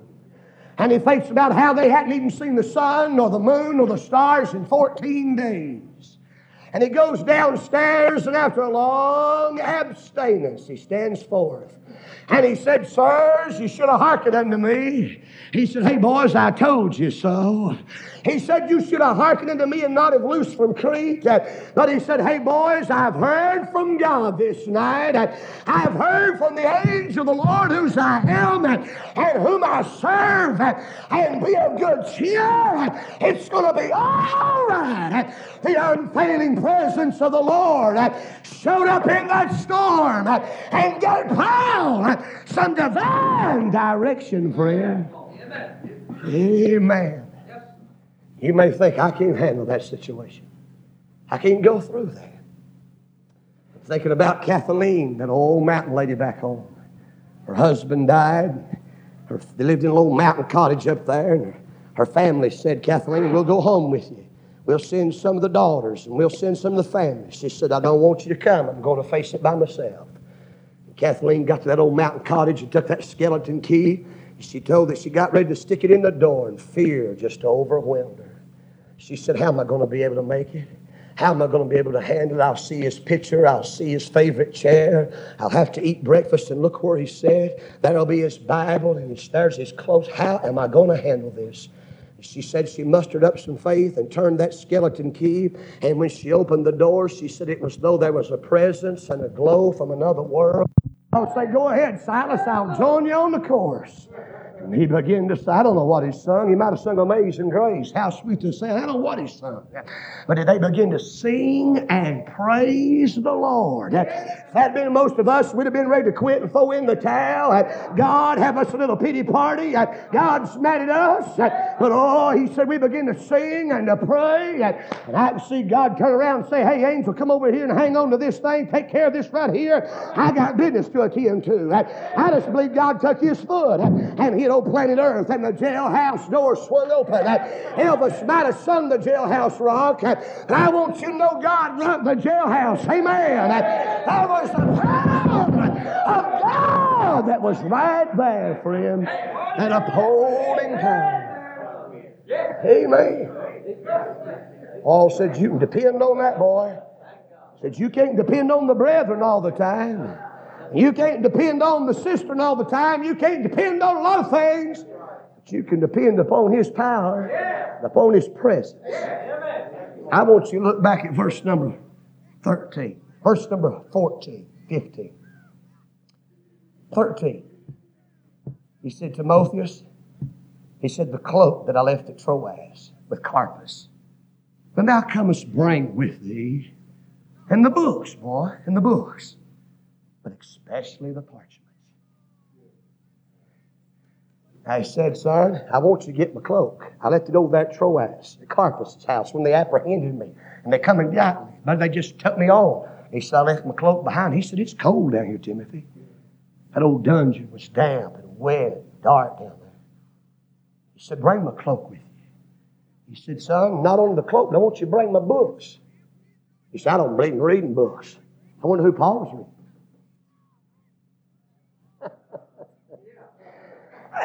And he thinks about how they hadn't even seen the sun or the moon or the stars in fourteen days. And he goes downstairs, and after a long abstinence, he stands forth. And he said, sirs, you should have hearkened unto me. He said, hey, boys, I told you so. He said, you should have hearkened unto me and not have loosed from Crete. But he said, hey, boys, I've heard from God this night. I've heard from the angel of the Lord, whose I am and whom I serve. And be of good cheer. It's going to be all right. The unfailing presence of the Lord showed up in that storm and gave power. Some divine direction, friend. Amen. You may think, I can't handle that situation. I can't go through that. I'm thinking about Kathleen, that old mountain lady back home. Her husband died. Her, they lived in a little mountain cottage up there, and her Her family said, Kathleen, we'll go home with you. We'll send some of the daughters, and we'll send some of the families. She said, I don't want you to come. I'm going to face it by myself. And Kathleen got to that old mountain cottage and took that skeleton key. She told that she got ready to stick it in the door, and fear just overwhelmed her. She said, how am I going to be able to make it? How am I going to be able to handle it? I'll see his picture. I'll see his favorite chair. I'll have to eat breakfast and look where he said. That'll be his Bible, and there's his clothes. How am I going to handle this? She said she mustered up some faith and turned that skeleton key. And when she opened the door, she said it was though there was a presence and a glow from another world. I would say, go ahead, Silas, I'll join you on the chorus. And he began to say, I don't know what he sung. He might have sung Amazing Grace. How sweet the sound. I don't know what he sung. But they begin to sing and praise the Lord. If that had been most of us, we'd have been ready to quit and throw in the towel. God, have us a little pity party. God's mad at us. But oh, he said, we begin to sing and to pray. And I can see God turn around and say, hey, angel, come over here and hang on to this thing. Take care of this right here. I got business to attend to. I just believe God touched his foot. And he on planet earth, and the jailhouse door swung open. Elvis might have sung the jailhouse rock, and I want you to know God loved the jailhouse. Amen. That was the power of God that was right there, friend, that upholding power. Amen. Paul said, you can depend on that boy. Said, you can't depend on the brethren all the time. You can't depend on the cistern all the time. You can't depend on a lot of things. But you can depend upon his power, yeah. Upon his presence. Yeah. I want you to look back at verse number thirteen. Verse number fourteen, fifteen. thirteen. He said, Timotheus, he said, the cloak that I left at Troas with Carpus, but thou comest bring with thee, and the books, boy, and the books. But especially the parchments. I said, son, I want you to get my cloak. I left it over there at Troas, at Carpus' house, when they apprehended me. And they come and got me. But they just took me on. He said, I left my cloak behind. He said, it's cold down here, Timothy. That old dungeon was damp and wet and dark down there. He said, bring my cloak with you. He said, son, not only the cloak, but I want you to bring my books. He said, I don't believe in reading books. I wonder who Paul was reading.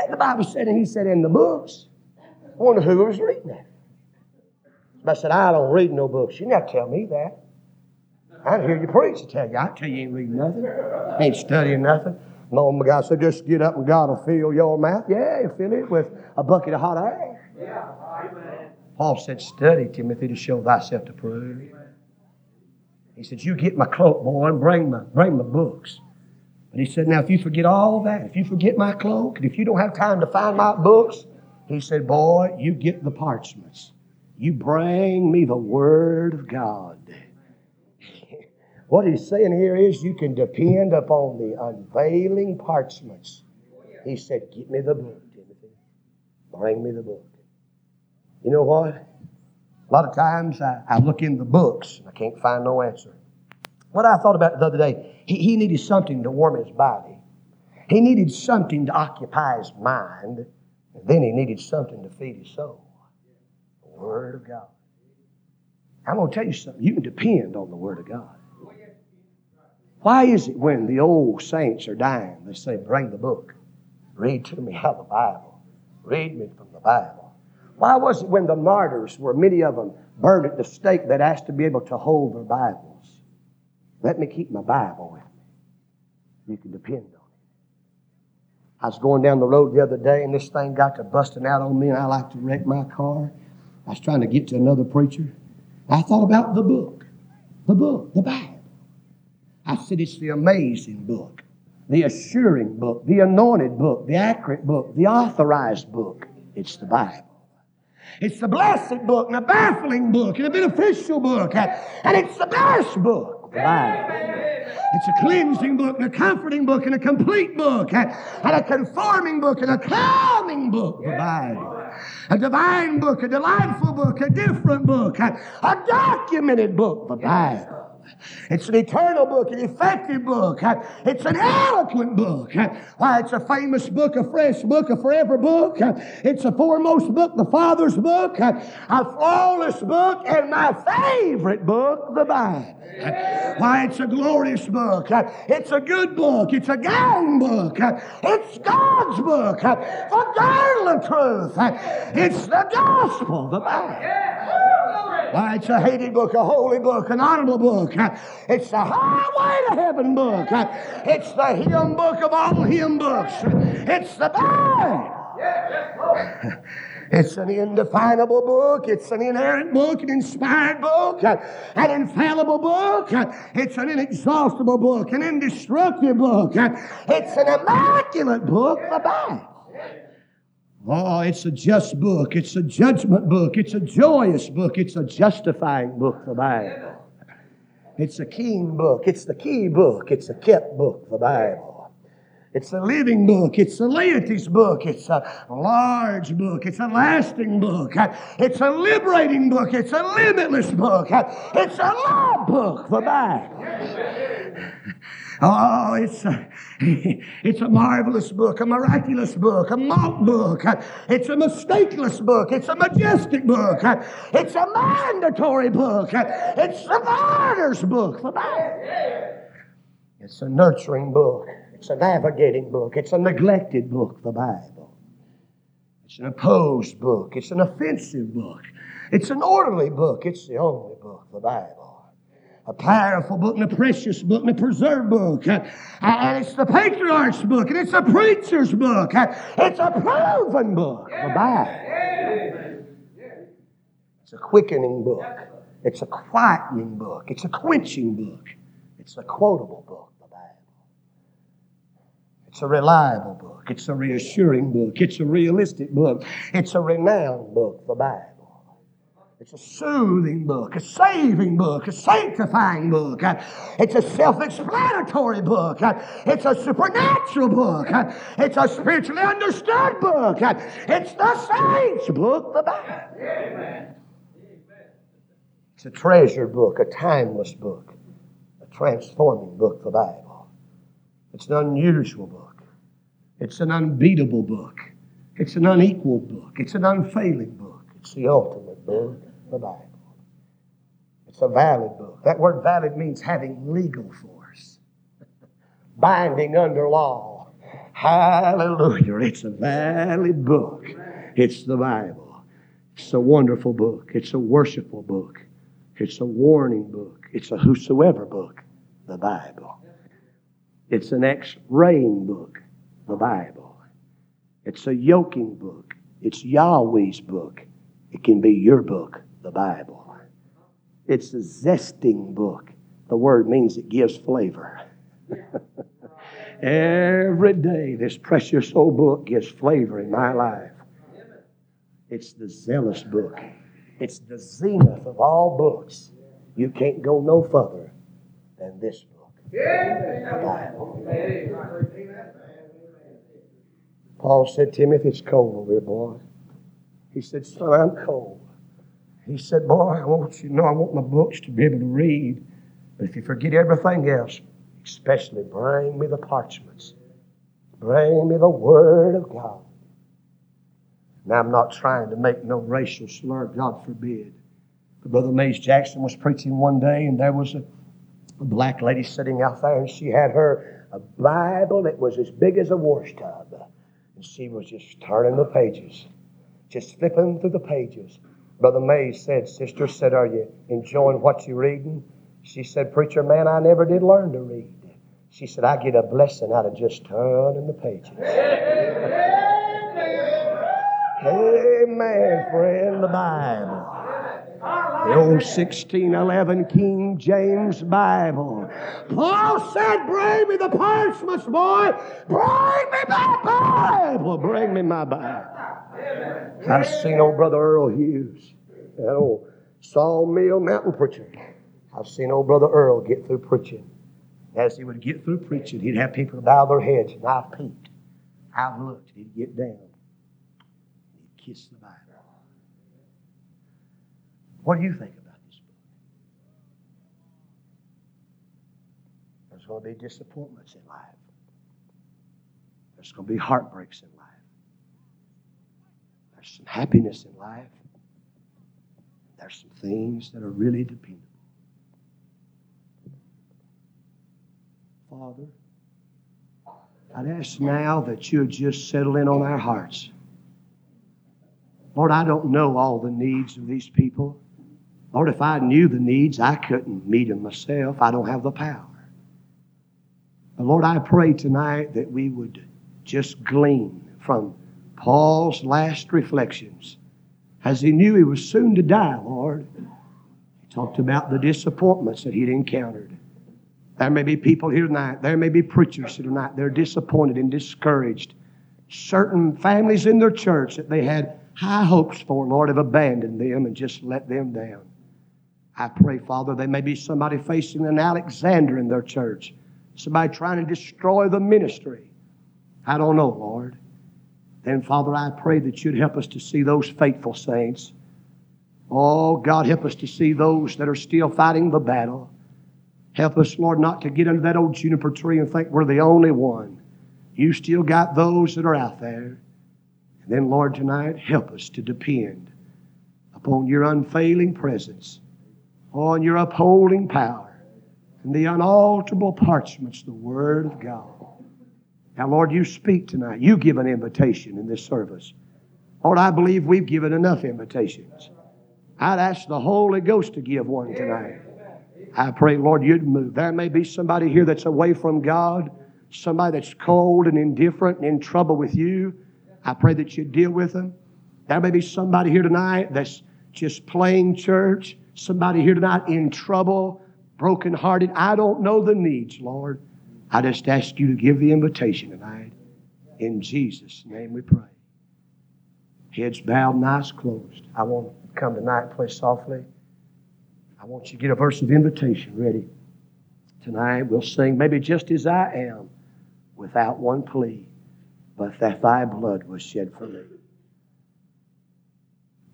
The Bible said, and he said, in the books. I wonder who was reading that. I said, I don't read no books. You never tell me that. I didn't hear you preach to tell you. I tell you, you ain't reading nothing. Ain't studying nothing. No, my God said, just get up and God will fill your mouth. Yeah, he'll fill it with a bucket of hot air. Yeah, amen. Paul said, study, Timothy, to show thyself to prove. He said, you get my cloak, boy, and bring my, bring my books. And he said, now, if you forget all that, if you forget my cloak, and if you don't have time to find my books, he said, boy, you get the parchments. You bring me the Word of God. What he's saying here is you can depend upon the unveiling parchments. He said, get me the book, Timothy. Bring me the book. You know what? A lot of times I, I look in the books and I can't find no answer. What I thought about the other day, he, he needed something to warm his body. He needed something to occupy his mind. And then he needed something to feed his soul. The Word of God. I'm going to tell you something. You can depend on the Word of God. Why is it when the old saints are dying, they say, bring the book. Read to me out of the Bible. Read me from the Bible. Why was it when the martyrs were, many of them, burned at the stake, they'd asked to be able to hold their Bible? Let me keep my Bible with me. You can depend on it. I was going down the road the other day, and this thing got to busting out on me, and I like to wreck my car. I was trying to get to another preacher. I thought about the book, the book, the Bible. I said, it's the amazing book, the assuring book, the anointed book, the accurate book, the authorized book. It's the Bible. It's the blessed book, and the baffling book, and the beneficial book, and it's the best book. Bible. It's a cleansing book, and a comforting book, and a complete book, and a conforming book, and a calming book. The Bible. A divine book, a delightful book, a different book, a documented book. The Bible. It's an eternal book, an effective book. It's an eloquent book. It's a famous book, a fresh book, a forever book. It's a foremost book, the Father's book, a flawless book, and my favorite book, the Bible. Why, it's a glorious book. It's a good book. It's a gown book. It's God's book, the girdle of truth. It's the gospel, the Bible. Why, it's a hated book, a holy book, an honorable book. It's the highway to heaven book. It's the hymn book of all hymn books. It's the Bible. It's an indefinable book. It's an inerrant book, an inspired book, an infallible book. It's an inexhaustible book, an indestructible book. It's an immaculate book, the Bible. Oh, it's a just book. It's a judgment book. It's a joyous book. It's a justifying book, the Bible. It's a king book. It's the key book. It's a kept book, the Bible. It's a living book. It's a laity's book. It's a large book. It's a lasting book. It's a liberating book. It's a limitless book. It's a law book, the Bible. Oh, it's a, it's a marvelous book, a miraculous book, a mock book. It's a mistakeless book. It's a majestic book. It's a mandatory book. It's the martyr's book. It's a nurturing book. It's a navigating book. It's a neglected book, the Bible. It's an opposed book. It's an offensive book. It's an orderly book. It's the only book, the Bible. A powerful book, and a precious book, and a preserved book. Uh, and it's the patriarch's book, and it's a preacher's book. Uh, it's a proven book, the Bible. It's a quickening book. It's a quietening book. It's a quenching book. It's a quotable book, the Bible. It's a reliable book. It's a reassuring book. It's a realistic book. It's a renowned book, the Bible. It's a soothing book, a saving book, a sanctifying book. It's a self-explanatory book. It's a supernatural book. It's a spiritually understood book. It's the saints' book, the Bible. It's a treasure book, a timeless book, a transforming book, the Bible. It's an unusual book. It's an unbeatable book. It's an unequal book. It's an unfailing book. It's the ultimate book, the Bible. It's a valid book. That word valid means having legal force. Binding under law. Hallelujah. It's a valid book. It's the Bible. It's a wonderful book. It's a worshipful book. It's a warning book. It's a whosoever book, the Bible. It's an ex-raying book, the Bible. It's a yoking book. It's Yahweh's book. It can be your book, the Bible. It's a zesting book. The word means it gives flavor. Every day this precious old book gives flavor in my life. It's the zealous book. It's the zenith of all books. You can't go no further than this book, the Bible. Paul said, Timothy, it's cold over here, boy. He said, son, I'm cold. He said, boy, I want you to know I want my books to be able to read. But if you forget everything else, especially bring me the parchments. Bring me the Word of God. Now, I'm not trying to make no racial slur, God forbid. But Brother Mays Jackson was preaching one day, and there was a, a black lady sitting out there, and she had her a Bible that was as big as a wash tub. And she was just turning the pages. Just flipping through the pages. Brother May said, sister said, are you enjoying what you're reading? She said, preacher, man, I never did learn to read. She said, I get a blessing out of just turning the pages. Amen, friend, the Bible. The old sixteen eleven King James Bible. Paul said, bring me the parchments, boy. Bring me my Bible. Bring me my Bible. I've seen old Brother Earl Hughes, that old sawmill mountain preacher. I've seen old Brother Earl get through preaching. As he would get through preaching, he'd have people bow their heads, and I've peeked. I've looked, and he'd get down. He'd kiss the Bible. What do you think about this book? There's going to be disappointments in life. There's going to be heartbreaks in life. There's some happiness in life. There's some things that are really dependable. Father, I'd ask now that you would just settle in on our hearts. Lord, I don't know all the needs of these people. Lord, if I knew the needs, I couldn't meet them myself. I don't have the power. But Lord, I pray tonight that we would just glean from Paul's last reflections. As he knew he was soon to die, Lord, he talked about the disappointments that he'd encountered. There may be people here tonight. There may be preachers here tonight. They're disappointed and discouraged. Certain families in their church that they had high hopes for, Lord, have abandoned them and just let them down. I pray, Father, there may be somebody facing an Alexander in their church. Somebody trying to destroy the ministry. I don't know, Lord. Then, Father, I pray that you'd help us to see those faithful saints. Oh, God, help us to see those that are still fighting the battle. Help us, Lord, not to get under that old juniper tree and think we're the only one. You still got those that are out there. And then, Lord, tonight, help us to depend upon your unfailing presence, on your upholding power, and the unalterable parchments, the Word of God. Now, Lord, you speak tonight. You give an invitation in this service. Lord, I believe we've given enough invitations. I'd ask the Holy Ghost to give one tonight. I pray, Lord, you'd move. There may be somebody here that's away from God, somebody that's cold and indifferent and in trouble with you. I pray that you'd deal with them. There may be somebody here tonight that's just playing church, somebody here tonight in trouble, brokenhearted. I don't know the needs, Lord. I just ask you to give the invitation tonight. In Jesus' name we pray. Heads bowed and eyes closed. I won't come tonight, play softly. I want you to get a verse of invitation ready. Tonight we'll sing, maybe just as I am, without one plea, but that thy blood was shed for me.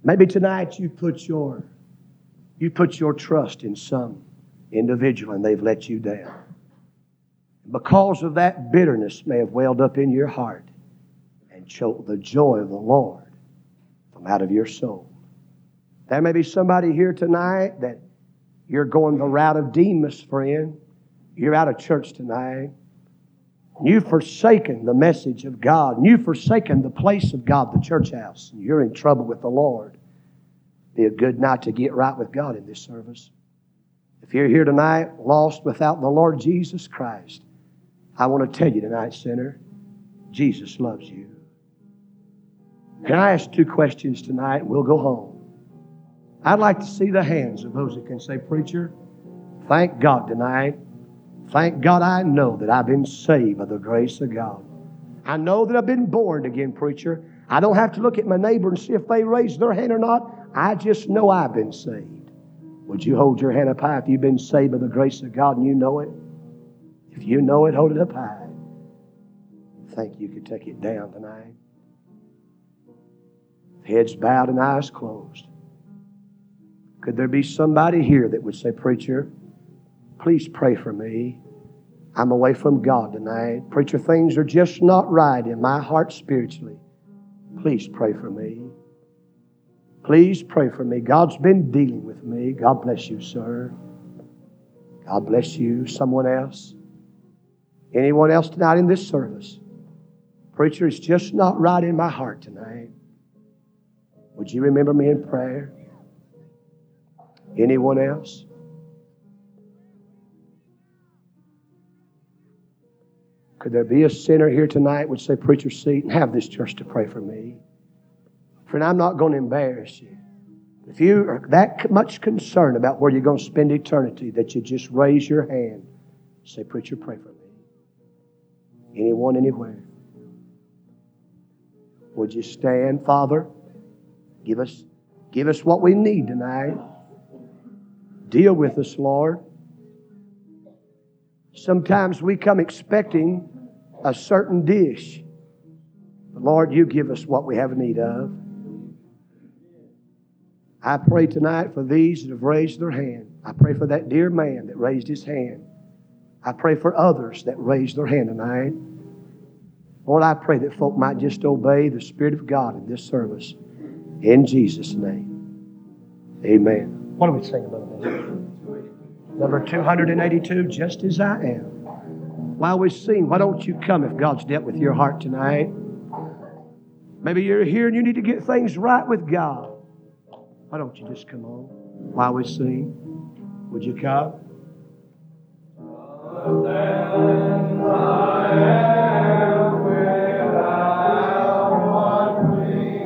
Maybe tonight you put your, you put your trust in some individual and they've let you down. Because of that, bitterness may have welled up in your heart and choked the joy of the Lord from out of your soul. There may be somebody here tonight that you're going the route of Demas, friend. You're out of church tonight. You've forsaken the message of God. And you've forsaken the place of God, the church house. And you're in trouble with the Lord. Be a good night to get right with God in this service. If you're here tonight, lost without the Lord Jesus Christ, I want to tell you tonight, sinner, Jesus loves you. Can I ask two questions tonight? We'll go home. I'd like to see the hands of those that can say, preacher, thank God tonight. Thank God I know that I've been saved by the grace of God. I know that I've been born again, preacher. I don't have to look at my neighbor and see if they raise their hand or not. I just know I've been saved. Would you hold your hand up high if you've been saved by the grace of God and you know it? If you know it, hold it up high. I think you could take it down tonight. Heads bowed and eyes closed. Could there be somebody here that would say, preacher, please pray for me. I'm away from God tonight. Preacher, things are just not right in my heart spiritually. Please pray for me. Please pray for me. God's been dealing with me. God bless you, sir. God bless you. Someone else? Anyone else tonight in this service? Preacher, it's just not right in my heart tonight. Would you remember me in prayer? Anyone else? Could there be a sinner here tonight would say, preacher, seat and have this church to pray for me? Friend, I'm not going to embarrass you. If you are that much concerned about where you're going to spend eternity, that you just raise your hand, say, preacher, pray for me. Anyone, anywhere? Would you stand, Father? Give us, give us what we need tonight. Deal with us, Lord. Sometimes we come expecting a certain dish. But Lord, you give us what we have need of. I pray tonight for these that have raised their hand. I pray for that dear man that raised his hand. I pray for others that raised their hand tonight. Lord, I pray that folk might just obey the Spirit of God in this service. In Jesus' name. Amen. What do we sing about that? Number two eighty-two, Just As I Am. While we sing, why don't you come if God's dealt with your heart tonight? Maybe you're here and you need to get things right with God. Why don't you just come on while we sing? Would you come? Then I am without one thing,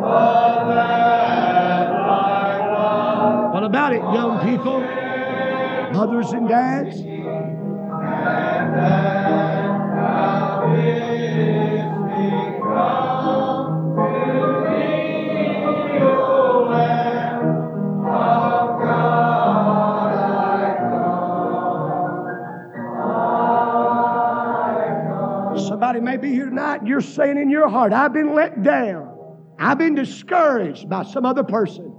but that I love. What about it, young people? Mothers and dads? And that thou didst become to me, O Lamb of God. Somebody may be here tonight, you're saying in your heart, I've been let down. I've been discouraged by some other person.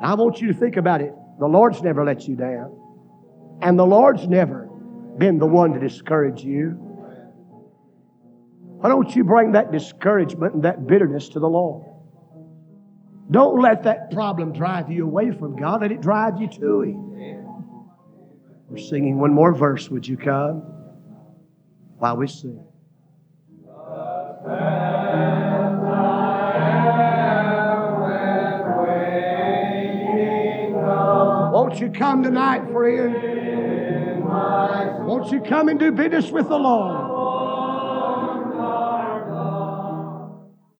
I want you to think about it. The Lord's never let you down. And the Lord's never been the one to discourage you. Why don't you bring that discouragement and that bitterness to the Lord? Don't let that problem drive you away from God. Let it drive you to Him. We're singing one more verse. Would you come while we sing? As I am waiting on. Won't you come tonight, friend? Won't you come and do business with the Lord?